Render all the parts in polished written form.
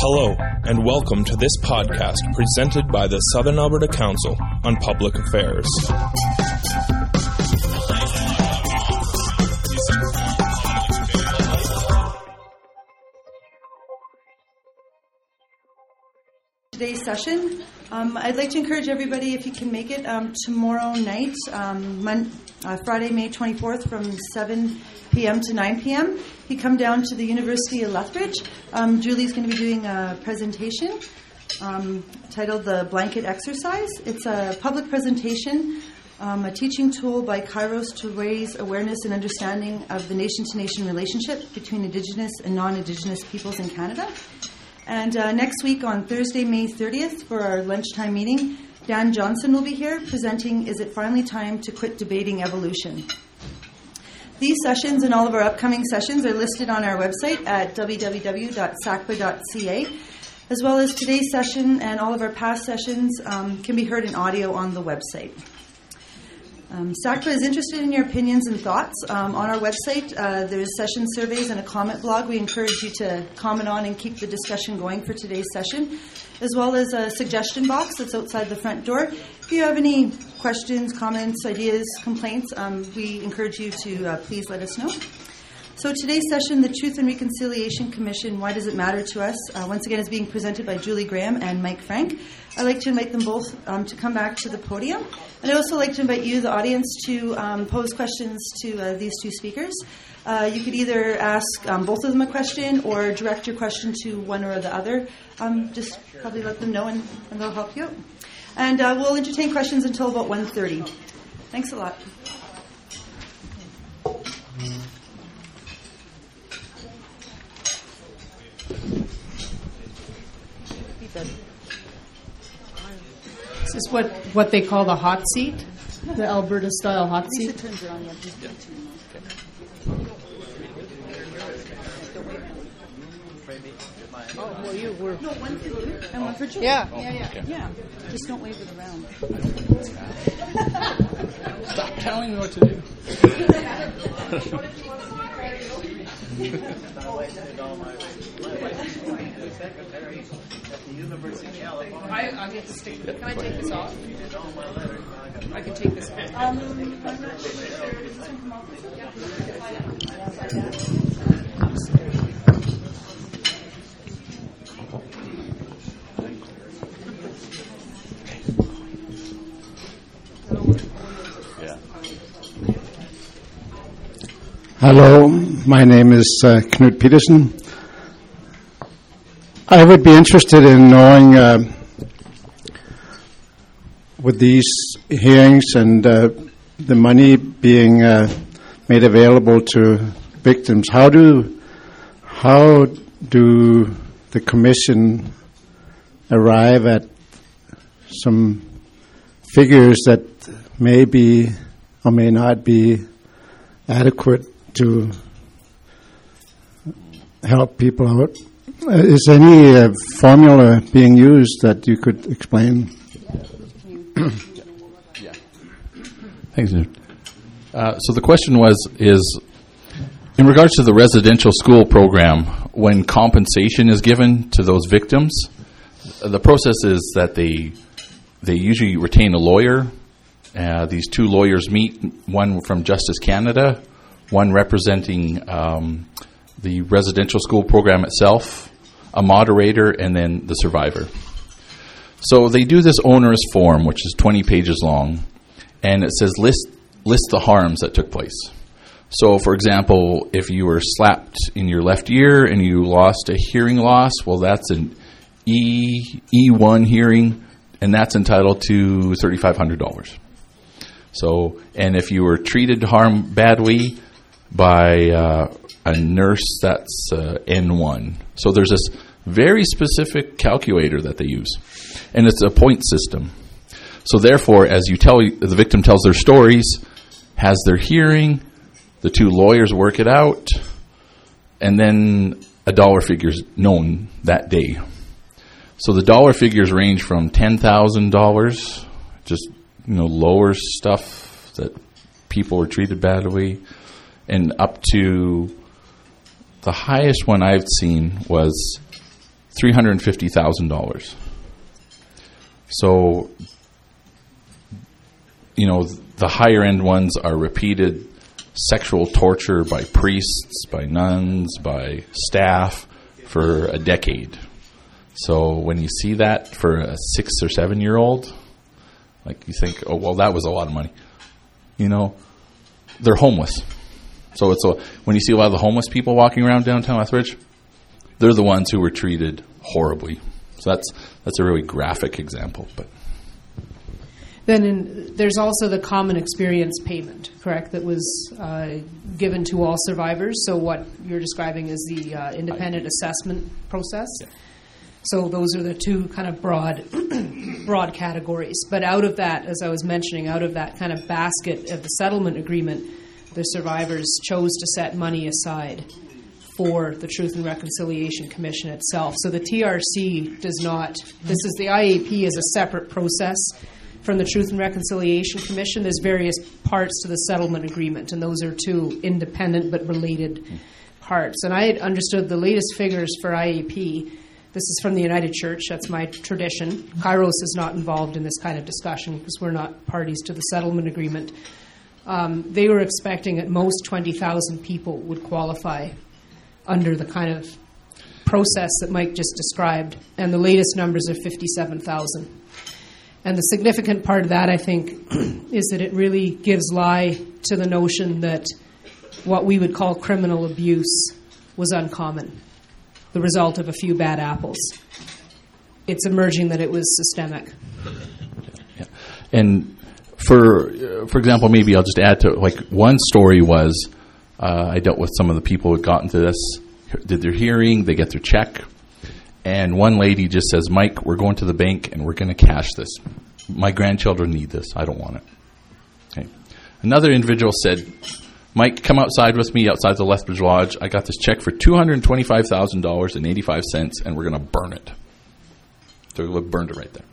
Hello, and welcome to this podcast presented by the Southern Alberta Council on Public Affairs. Today's session, I'd like to encourage everybody, if you can make it, tomorrow night, Friday, May 24th, from 7 p.m. to 9 p.m. If you come down to the University of Lethbridge, Julie's going to be doing a presentation titled The Blanket Exercise. It's a public presentation, a teaching tool by Kairos to raise awareness and understanding of the nation-to-nation relationship between Indigenous and non-Indigenous peoples in Canada. And next week on Thursday, May 30th, for our lunchtime meeting, Dan Johnson will be here presenting Is It Finally Time to Quit Debating Evolution? These sessions and all of our upcoming sessions are listed on our website at www.sacpa.ca, as well as today's session and all of our past sessions can be heard in audio on the website. SACPA is interested in your opinions and thoughts. On our website, there's session surveys and a comment blog we encourage you to comment on and keep the discussion going for today's session, as well as a suggestion box that's outside the front door. If you have any questions, comments, ideas, complaints, we encourage you to please let us know. So today's session, the Truth and Reconciliation Commission, Why Does It Matter to Us? Once again, is being presented by Julie Graham and Mike Frank. I'd like to invite them both to come back to the podium. And I'd also like to invite you, the audience, to pose questions to these two speakers. You could either ask both of them a question or direct your question to one or the other. Just probably let them know and they'll help you out. And we'll entertain questions until about 1:30. Thanks a lot. This is what they call the hot seat, the Alberta style hot seat. Oh, well, you were. No, one for you and one for Julie. Yeah. Just don't wave it around. Stop telling me what to do. I get to stick. Can I take this off? I can take this off. I'm not sure if there is something from office. Hello, my name is Knut Pedersen. I would be interested in knowing, with these hearings and the money being made available to victims, how do the commission arrive at some figures that may be or may not be adequate to help people out? Is any formula being used that you could explain? Yeah. Thanks, Newt. So the question is in regards to the residential school program, when compensation is given to those victims, the process is that they usually retain a lawyer. These two lawyers meet, one from Justice Canada, one representing the residential school program itself, a moderator, and then the survivor. So they do this onerous form, which is 20 pages long, and it says list the harms that took place. So, for example, if you were slapped in your left ear and you lost a hearing loss, well, that's an E1 hearing, and that's entitled to $3,500. So, and if you were treated harm badly by a nurse, that's N1. So there's this very specific calculator that they use, and it's a point system. So therefore, as the victim tells their stories, has their hearing, the two lawyers work it out, and then a dollar figure's known that day. So the dollar figures range from $10,000, just lower stuff that people were treated badly, and up to the highest one I've seen was $350,000. So, you know, the higher end ones are repeated sexual torture by priests, by nuns, by staff for a decade. So when you see that for a 6 or 7 year old, like, you think, oh, well, that was a lot of money. You know, they're homeless. So it's when you see a lot of the homeless people walking around downtown Lethbridge, they're the ones who were treated horribly. So that's a really graphic example. But then there's also the common experience payment, correct, that was given to all survivors. So what you're describing is the independent assessment process. Yeah. So those are the two kind of broad categories. But out of that, as I was mentioning, out of that kind of basket of the settlement agreement, the survivors chose to set money aside for the Truth and Reconciliation Commission itself. So the TRC does not, this is the IAP is a separate process from the Truth and Reconciliation Commission. There's various parts to the settlement agreement, and those are two independent but related parts. And I had understood the latest figures for IAP. This is from the United Church. That's my tradition. Kairos is not involved in this kind of discussion because we're not parties to the settlement agreement. They were expecting at most 20,000 people would qualify under the kind of process that Mike just described, and the latest numbers are 57,000. And the significant part of that, I think, is that it really gives lie to the notion that what we would call criminal abuse was uncommon, the result of a few bad apples. It's emerging that it was systemic. Yeah. And for example, maybe I'll just add to it, like, one story was, I dealt with some of the people who had gotten to this, did their hearing, they get their check, and one lady just says, Mike, we're going to the bank and we're going to cash this. My grandchildren need this. I don't want it. Okay. Another individual said, Mike, come outside with me outside the Lethbridge Lodge. I got this check for $225,000.85, and we're going to burn it. So we burned it right there.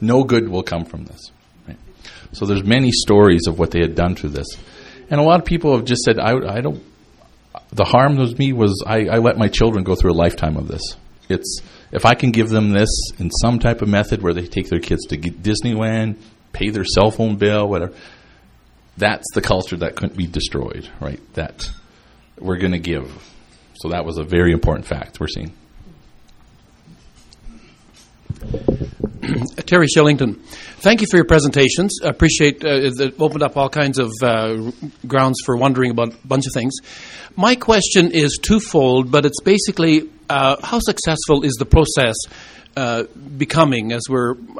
No good will come from this. Right? So there's many stories of what they had done to this. And a lot of people have just said, I don't. The harm to me was I let my children go through a lifetime of this. It's, if I can give them this in some type of method where they take their kids to Disneyland, pay their cell phone bill, whatever, that's the culture that couldn't be destroyed, right? That we're going to give. So that was a very important fact we're seeing. Terry Shillington, thank you for your presentations. I appreciate it opened up all kinds of grounds for wondering about a bunch of things. My question is twofold, but it's basically how successful is the process becoming as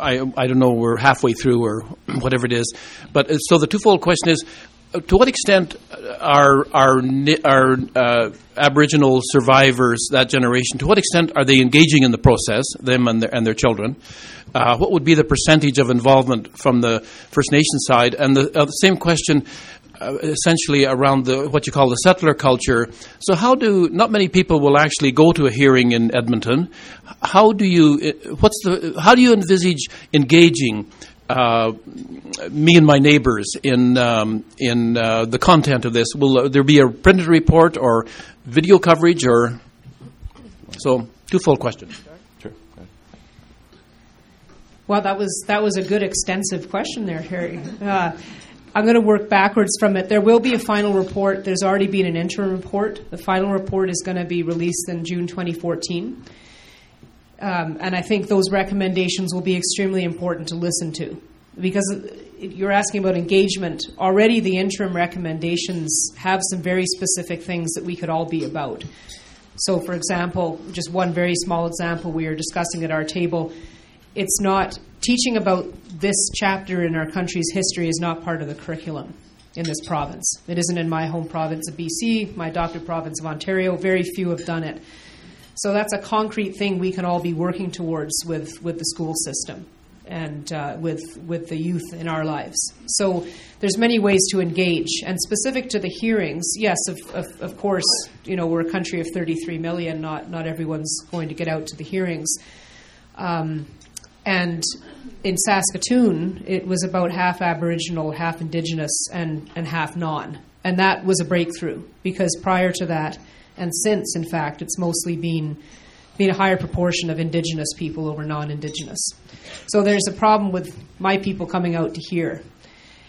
I don't know, we're halfway through or whatever it is. But so the twofold question is, to what extent are Aboriginal survivors, that generation, to what extent are they engaging in the process, them and their children? What would be the percentage of involvement from the First Nations side? And the same question essentially around what you call the settler culture. So not many people will actually go to a hearing in Edmonton. How do you envisage engaging me and my neighbors in the content of this? Will there be a printed report or video coverage? Or so, twofold question. Sure. Go ahead. Well, that was a good extensive question there, Harry. I'm going to work backwards from it. There will be a final report. There's already been an interim report. The final report is going to be released in June 2014. And I think those recommendations will be extremely important to listen to, because you're asking about engagement. Already the interim recommendations have some very specific things that we could all be about. So, for example, just one very small example we are discussing at our table, it's not teaching about this chapter in our country's history is not part of the curriculum in this province. It isn't in my home province of BC, my adopted province of Ontario. Very few have done it. So that's a concrete thing we can all be working towards with the school system and with the youth in our lives. So there's many ways to engage. And specific to the hearings, yes, of course, you know, we're a country of 33 million. Not everyone's going to get out to the hearings. And in Saskatoon, it was about half Aboriginal, half Indigenous, and half non. And that was a breakthrough, because prior to that, and since, in fact, it's mostly been being a higher proportion of Indigenous people over non-Indigenous. So there's a problem with my people coming out to hear.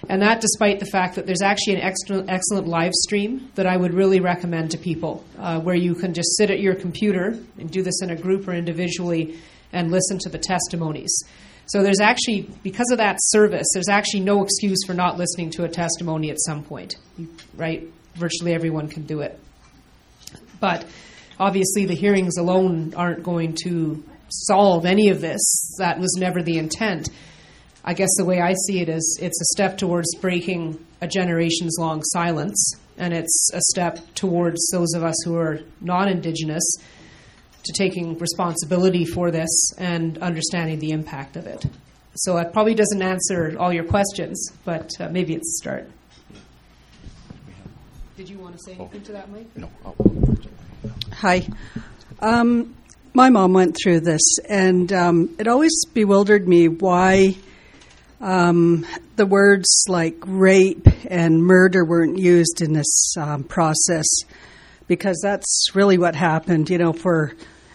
And that despite the fact that there's actually an excellent live stream that I would really recommend to people, where you can just sit at your computer and do this in a group or individually and listen to the testimonies. So there's actually, because of that service, there's actually no excuse for not listening to a testimony at some point, right? Virtually everyone can do it. But obviously the hearings alone aren't going to solve any of this. That was never the intent. I guess the way I see it is it's a step towards breaking a generations-long silence, and it's a step towards those of us who are non-Indigenous to taking responsibility for this and understanding the impact of it. So that probably doesn't answer all your questions, but maybe it's a start. Did you want to say anything to that, Mike? No. Hi. My mom went through this, and it always bewildered me why the words like rape and murder weren't used in this process, because that's really what happened, you know,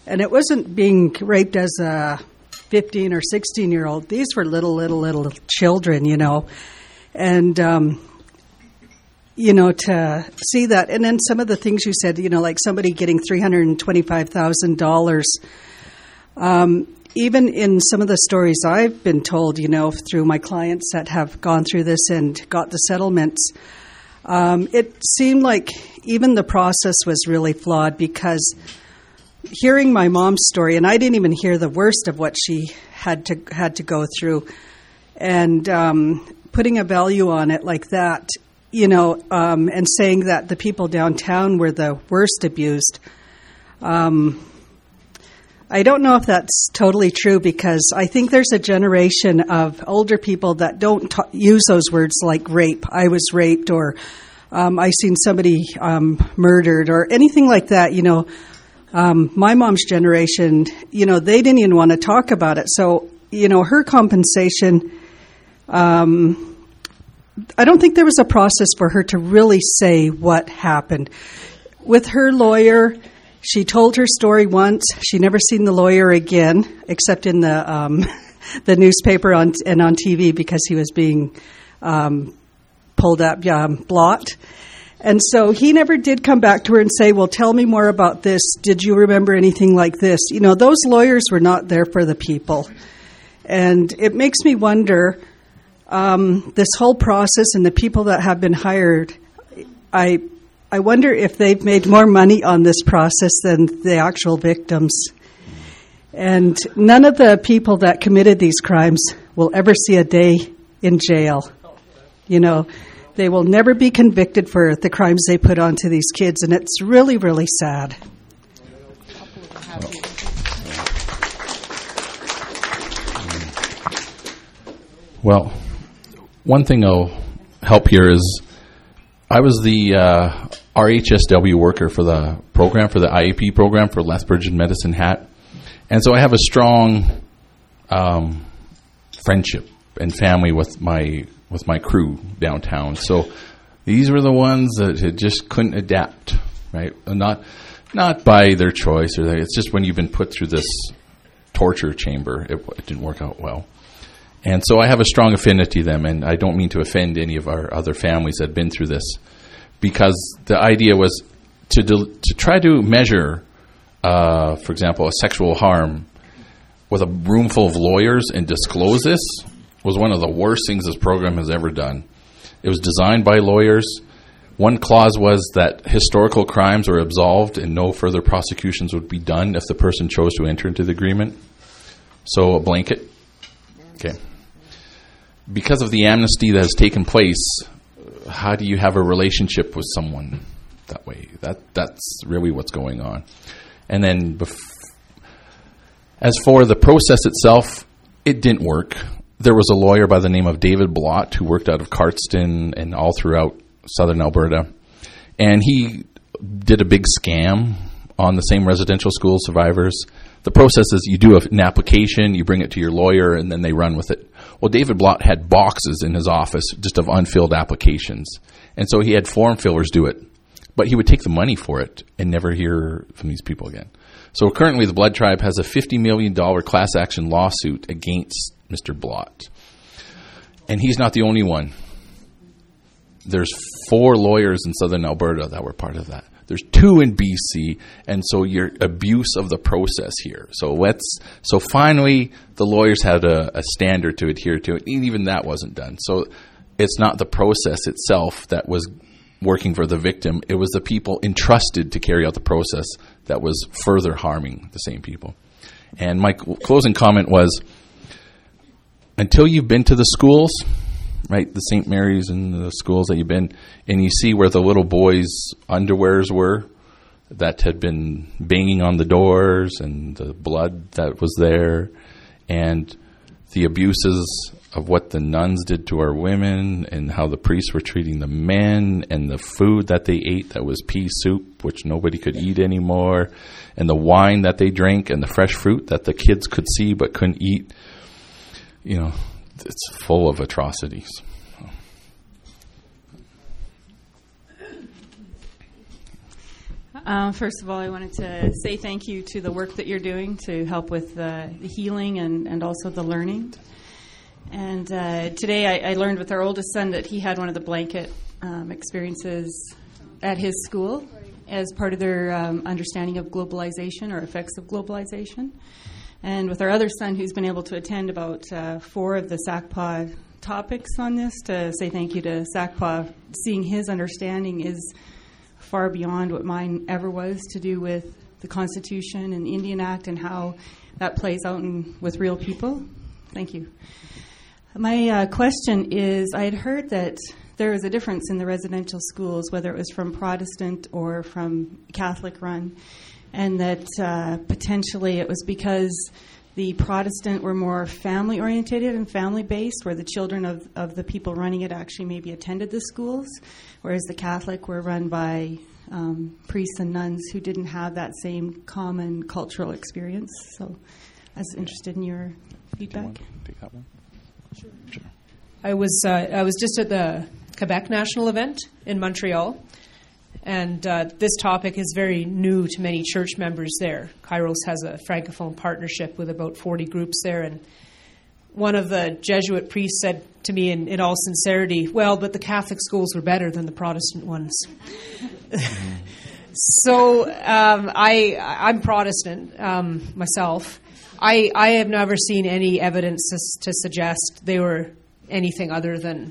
and it wasn't being raped as a 15 or 16-year-old. These were little children, you know, and, you know, to see that. And then some of the things you said, you know, like somebody getting $325,000, even in some of the stories I've been told, you know, through my clients that have gone through this and got the settlements, it seemed like even the process was really flawed, because hearing my mom's story, and I didn't even hear the worst of what she had to go through, and putting a value on it like that, you know, and saying that the people downtown were the worst abused. I don't know if that's totally true, because I think there's a generation of older people that don't use those words like rape. I was raped, or I seen somebody murdered, or anything like that. You know, my mom's generation, you know, they didn't even want to talk about it. So, you know, her compensation, I don't think there was a process for her to really say what happened. With her lawyer, she told her story once. She never seen the lawyer again, except in the newspaper and on TV, because he was being pulled up, Blott. And so he never did come back to her and say, well, tell me more about this. Did you remember anything like this? You know, those lawyers were not there for the people. And it makes me wonder, this whole process and the people that have been hired, I wonder if they've made more money on this process than the actual victims. And none of the people that committed these crimes will ever see a day in jail. You know, they will never be convicted for the crimes they put onto these kids, and it's really, really sad. Well, one thing I'll help here is I was the RHSW worker for the program, for the IAP program for Lethbridge and Medicine Hat. And so I have a strong friendship and family with my crew downtown. So these were the ones that just couldn't adapt, right? Not by their choice, it's just when you've been put through this torture chamber, it didn't work out well. And so I have a strong affinity to them, and I don't mean to offend any of our other families that have been through this, because the idea was to try to measure, for example, a sexual harm with a room full of lawyers and disclose this was one of the worst things this program has ever done. It was designed by lawyers. One clause was that historical crimes were absolved and no further prosecutions would be done if the person chose to enter into the agreement. So a blanket. Okay. Because of the amnesty that has taken place, how do you have a relationship with someone that way? That's really what's going on. And then as for the process itself, it didn't work. There was a lawyer by the name of David Blott who worked out of Cartston and all throughout southern Alberta. And he did a big scam on the same residential school survivors. The process is you do an application, you bring it to your lawyer, and then they run with it. Well, David Blott had boxes in his office just of unfilled applications. And so he had form fillers do it. But he would take the money for it and never hear from these people again. So currently the Blood Tribe has a $50 million class action lawsuit against Mr. Blott. And he's not the only one. There's 4 lawyers in southern Alberta that were part of that. There's 2 in BC, and so your abuse of the process here. So finally the lawyers had a standard to adhere to, and even that wasn't done. So it's not the process itself that was working for the victim. It was the people entrusted to carry out the process that was further harming the same people. And my closing comment was, until you've been to the schools, right, the St. Mary's and the schools that you've been, and you see where the little boys' underwears were that had been banging on the doors and the blood that was there and the abuses of what the nuns did to our women and how the priests were treating the men and the food that they ate that was pea soup, which nobody could eat anymore, and the wine that they drank and the fresh fruit that the kids could see but couldn't eat. You know, it's full of atrocities. First of all, I wanted to say thank you to the work that you're doing to help with the healing and also the learning. And today I learned with our oldest son that he had one of the blanket experiences at his school as part of their understanding of globalization or effects of globalization. And with our other son, who's been able to attend about 4 of the SACPA topics on this, to say thank you to SACPA, seeing his understanding is far beyond what mine ever was to do with the Constitution and the Indian Act and how that plays out with real people. Thank you. My question is, I had heard that there was a difference in the residential schools, whether it was from Protestant or from Catholic run, and that potentially it was because the Protestant were more family-oriented and family-based, where the children of the people running it actually maybe attended the schools, whereas the Catholic were run by priests and nuns who didn't have that same common cultural experience. So I was interested in your feedback. Do you want to take that one? Sure. I was just at the Quebec National event in Montreal, and this topic is very new to many church members there. Kairos has a Francophone partnership with about 40 groups there, and one of the Jesuit priests said to me in all sincerity, well, but the Catholic schools were better than the Protestant ones. So I'm Protestant myself. I have never seen any evidence to suggest they were anything other than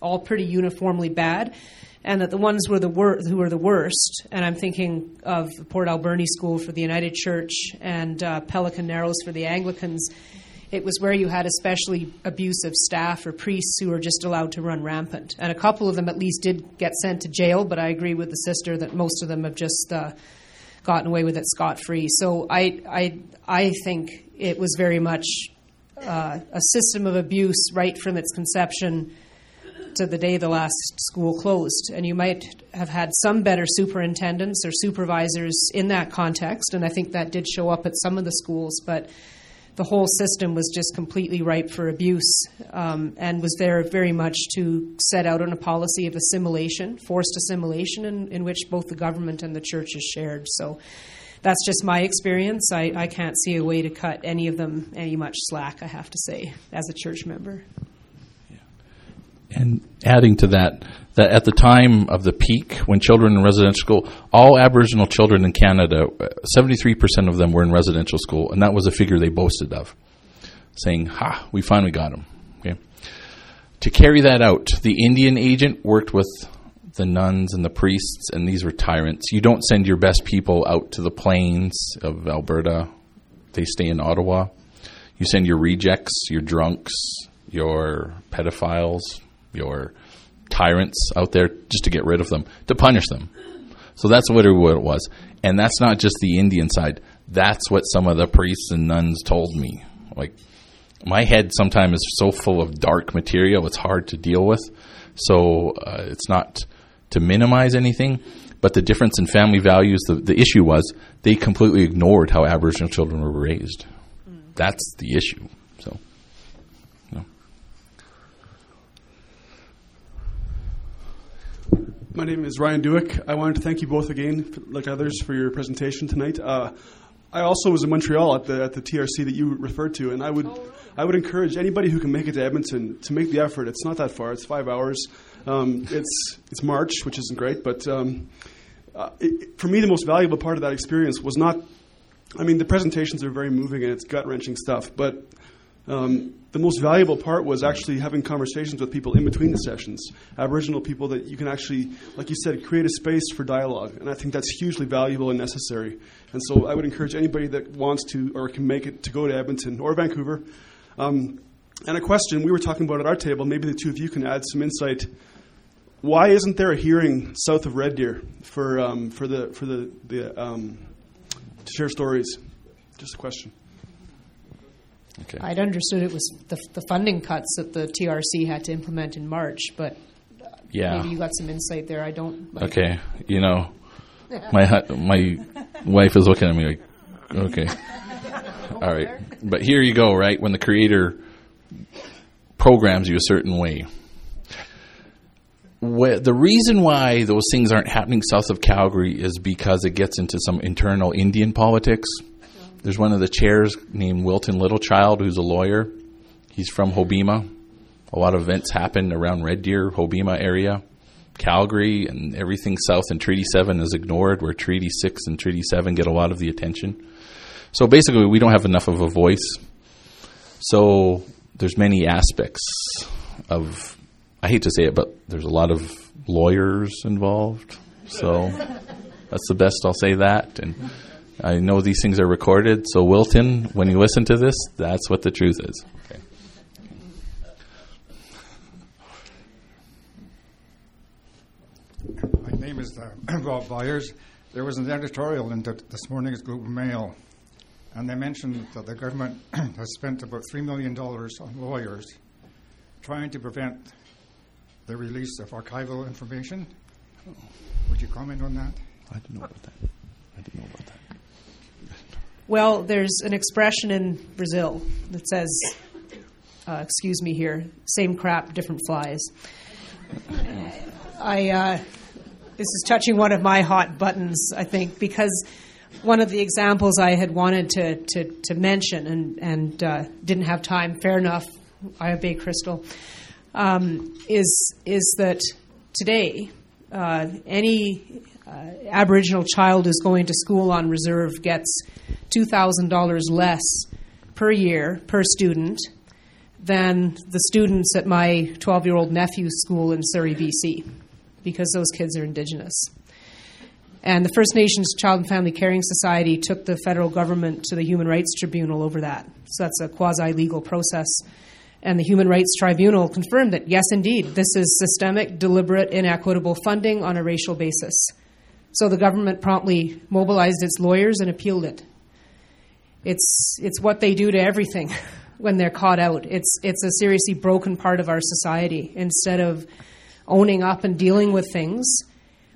all pretty uniformly bad, and that the ones who were the worst, and I'm thinking of the Port Alberni School for the United Church and Pelican Narrows for the Anglicans, it was where you had especially abusive staff or priests who were just allowed to run rampant. And a couple of them at least did get sent to jail, but I agree with the sister that most of them have just gotten away with it scot-free. So I think it was very much a system of abuse right from its conception to the day the last school closed. And you might have had some better superintendents or supervisors in that context, and I think that did show up at some of the schools, but the whole system was just completely ripe for abuse and was there very much to set out on a policy of assimilation, forced assimilation, in which both the government and the church is shared. So that's just my experience. I can't see a way to cut any of them any much slack, I have to say, as a church member. Yeah. And adding to that at the time of the peak, when children in residential school, all Aboriginal children in Canada, 73% of them were in residential school, and that was a figure they boasted of, saying, ha, we finally got them. Okay. To carry that out, the Indian agent worked with the nuns and the priests, and these were tyrants. You don't send your best people out to the plains of Alberta. They stay in Ottawa. You send your rejects, your drunks, your pedophiles, your tyrants out there just to get rid of them, to punish them. So that's literally what it was. And that's not just the Indian side. That's what some of the priests and nuns told me. Like, my head sometimes is so full of dark material, it's hard to deal with. So it's not to minimize anything, but the difference in family values, the issue was they completely ignored how Aboriginal children were raised. Mm. That's the issue. So. My name is Ryan Duick. I wanted to thank you both again, like others, for your presentation tonight. I also was in Montreal at the TRC that you referred to, and I would encourage anybody who can make it to Edmonton to make the effort. It's not that far. It's 5 hours. It's March, which isn't great, but for me, the most valuable part of that experience was not. I mean, the presentations are very moving and it's gut-wrenching stuff, but the most valuable part was actually having conversations with people in between the sessions, Aboriginal people that you can actually, like you said, create a space for dialogue, and I think that's hugely valuable and necessary. And so I would encourage anybody that wants to or can make it to go to Edmonton or Vancouver. And a question we were talking about at our table, maybe the two of you can add some insight. Why isn't there a hearing south of Red Deer to share stories? Just a question. Okay. I'd understood it was the funding cuts that the TRC had to implement in March, but maybe you got some insight there. I don't. Okay, you know, my wife is looking at me like, okay, all right. But here you go, right? When the creator programs you a certain way. The reason why those things aren't happening south of Calgary is because it gets into some internal Indian politics. There's one of the chairs named Wilton Littlechild, who's a lawyer. He's from Hobbema. A lot of events happen around Red Deer, Hobbema area, Calgary, and everything south. And Treaty 7 is ignored, where Treaty 6 and Treaty 7 get a lot of the attention. So basically, we don't have enough of a voice. So there's many aspects of... I hate to say it, but there's a lot of lawyers involved. So that's the best I'll say that. And I know these things are recorded. So Wilton, when you listen to this, that's what the truth is. Okay. My name is Bob Byers. There was an editorial in this morning's Globe and Mail, and they mentioned that the government has spent about $3 million on lawyers trying to prevent the release of archival information. Would you comment on that? I didn't know about that. Well, there's an expression in Brazil that says, excuse me here, same crap, different flies. This is touching one of my hot buttons, I think, because one of the examples I had wanted to mention and didn't have time, fair enough, I obey Crystal, is that today any Aboriginal child who's going to school on reserve gets $2,000 less per year per student than the students at my 12-year-old nephew's school in Surrey, BC, because those kids are Indigenous. And the First Nations Child and Family Caring Society took the federal government to the Human Rights Tribunal over that. So that's a quasi-legal process. And the Human Rights Tribunal confirmed that, yes, indeed, this is systemic, deliberate, inequitable funding on a racial basis. So the government promptly mobilized its lawyers and appealed it. It's what they do to everything when they're caught out. It's a seriously broken part of our society. Instead of owning up and dealing with things,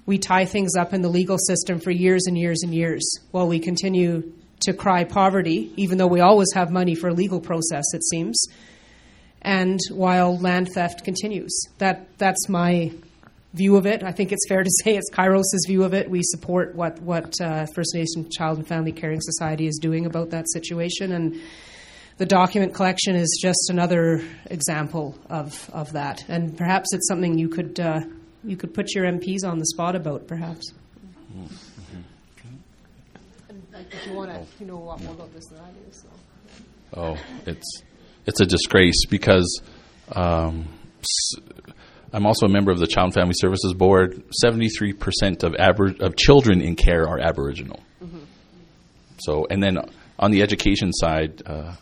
we tie things up in the legal system for years and years and years while we continue to cry poverty, even though we always have money for a legal process, it seems, and while land theft continues. That's my view of it. I think it's fair to say it's Kairos' view of it. We support what First Nation Child and Family Caring Society is doing about that situation, and the document collection is just another example of that. And perhaps it's something you could put your MPs on the spot about, perhaps. If you want to, you know a lot more about this than I do. So. Oh, It's a disgrace because I'm also a member of the Child and Family Services Board. 73% of children in care are Aboriginal. Mm-hmm. So, and then on the education side, on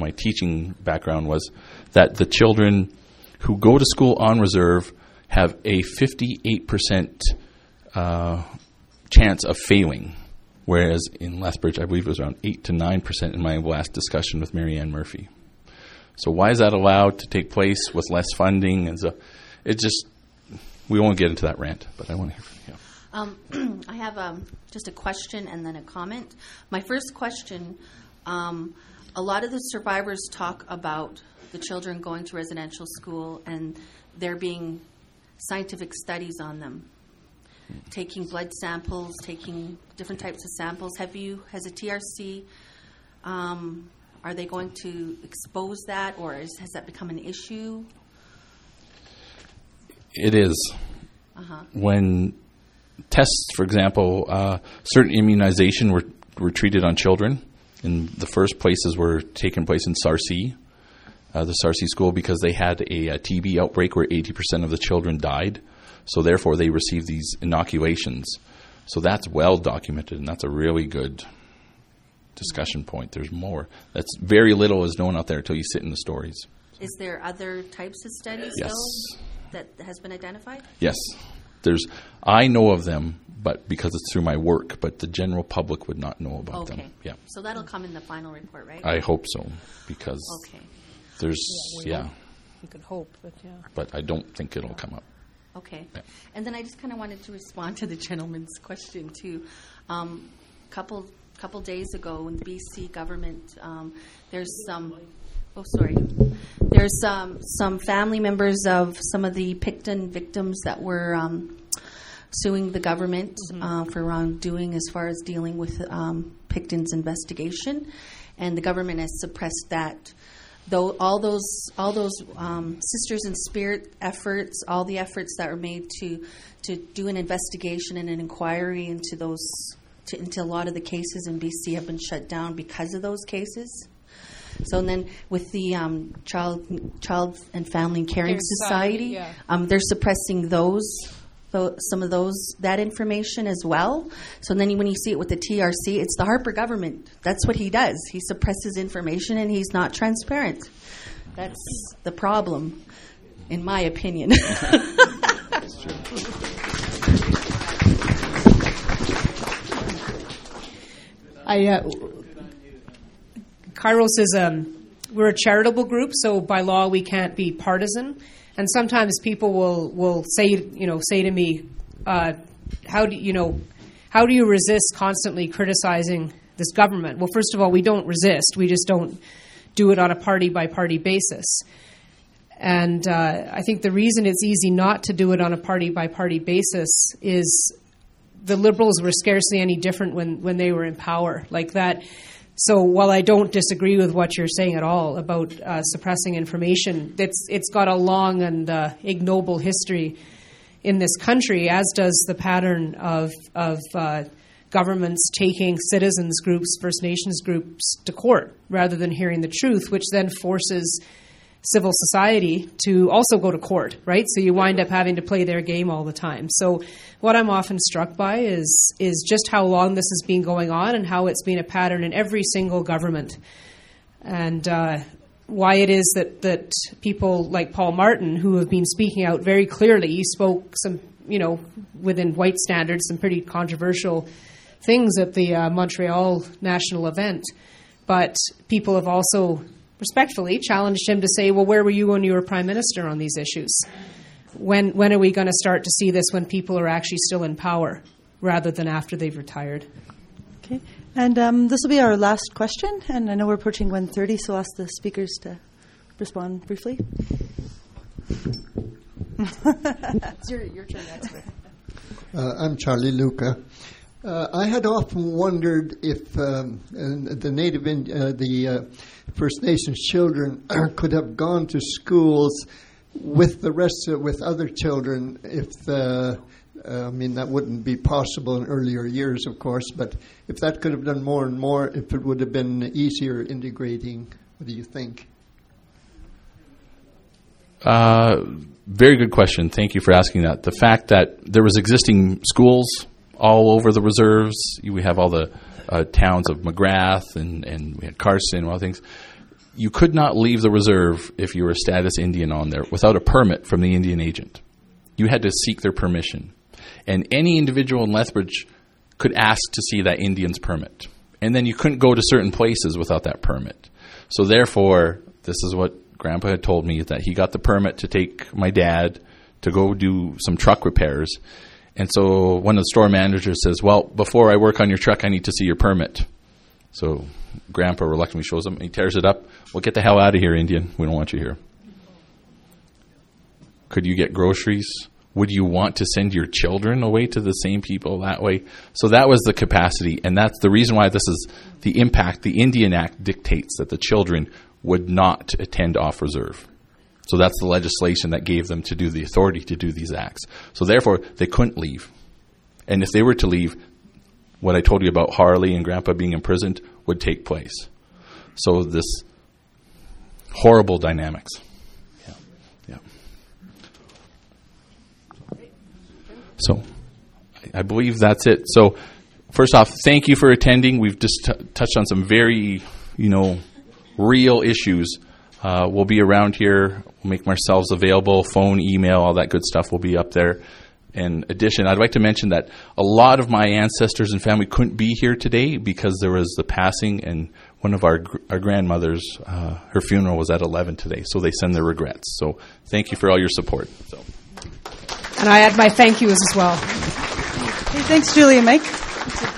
my teaching background was that the children who go to school on reserve have a 58% chance of failing, whereas in Lethbridge, I believe it was around 8 to 9% in my last discussion with Marianne Murphy. So why is that allowed to take place with less funding? And so it just, we won't get into that rant, but I want to hear from you. I have just a question and then a comment. My first question, a lot of the survivors talk about the children going to residential school and there being scientific studies on them, taking blood samples, taking different types of samples. Has a TRC, are they going to expose that, or has that become an issue? It is. Uh-huh. When tests, for example, certain immunization were treated on children, and the first places were taking place in Sarcee, the Sarcee school, because they had a TB outbreak where 80% of the children died. So therefore, they received these inoculations. So that's well documented, and that's a really good discussion point. There's more. That's very little is known out there until you sit in the stories. Is there other types of studies, yes, though, that has been identified? Yes. I know of them, but because it's through my work, but the general public would not know about them. Yeah. So that'll come in the final report, right? I hope so, because there's, you could hope, but But I don't think it'll come up. Okay. Yeah. And then I just kind of wanted to respond to the gentleman's question, too. Couple days ago, in the BC government, there's some family members of some of the Picton victims that were suing the government for wrongdoing as far as dealing with Picton's investigation, and the government has suppressed that. Though all those Sisters in Spirit efforts, all the efforts that were made to do an investigation and an inquiry into those. Until a lot of the cases in BC have been shut down because of those cases. So and then with the Child and Family Caring Society, they're suppressing some of that information as well. So then when you see it with the TRC, it's the Harper government. That's what he does. He suppresses information and he's not transparent. That's the problem, in my opinion. That's true. Kairos is we're a charitable group, so by law we can't be partisan. And sometimes people will say to me, how do you resist constantly criticizing this government? Well, first of all, we don't resist. We just don't do it on a party by party basis. And I think the reason it's easy not to do it on a party by party basis is. The Liberals were scarcely any different when they were in power like that. So while I don't disagree with what you're saying at all about suppressing information, it's got a long and ignoble history in this country, as does the pattern of governments taking citizens groups, First Nations groups to court rather than hearing the truth, which then forces civil society to also go to court, right? So you wind up having to play their game all the time. So what I'm often struck by is just how long this has been going on and how it's been a pattern in every single government. And why it is that people like Paul Martin, who have been speaking out very clearly, he spoke some, within white standards, some pretty controversial things at the Montreal national event. But people have also respectfully challenged him to say, well, where were you when you were prime minister on these issues? When are we going to start to see this when people are actually still in power rather than after they've retired? Okay. And this will be our last question. And I know we're approaching 1:30, so I'll ask the speakers to respond briefly. It's your turn, expert. I'm Charlie Luca. I had often wondered if the First Nations children could have gone to schools with the rest of, with other children. If that wouldn't be possible in earlier years, of course. But if that could have done more and more, if it would have been easier integrating, what do you think? Very good question. Thank you for asking that. The fact that there was existing schools all over the reserves. We have all the towns of McGrath and we had Cartston and all things. You could not leave the reserve if you were a status Indian on there without a permit from the Indian agent. You had to seek their permission. And any individual in Lethbridge could ask to see that Indian's permit. And then you couldn't go to certain places without that permit. So therefore, this is what Grandpa had told me, that he got the permit to take my dad to go do some truck repairs. And so one of the store managers says, well, before I work on your truck, I need to see your permit. So Grandpa reluctantly shows him, and he tears it up. Well, get the hell out of here, Indian. We don't want you here. Could you get groceries? Would you want to send your children away to the same people that way? So that was the capacity, and that's the reason why this is the impact. The Indian Act dictates that the children would not attend off reserve. So that's the legislation that gave them to do the authority to do these acts. So therefore, they couldn't leave. And if they were to leave, what I told you about Harley and Grandpa being imprisoned would take place. So this horrible dynamics. So I believe that's it. So first off, thank you for attending. We've just touched on some very, real issues. We'll be around here. We'll make ourselves available, phone, email, all that good stuff will be up there. In addition, I'd like to mention that a lot of my ancestors and family couldn't be here today because there was the passing, and one of our grandmothers, her funeral was at 11 today, so they send their regrets. So thank you for all your support. So. And I add my thank yous as well. Hey, thanks, Julie and Mike.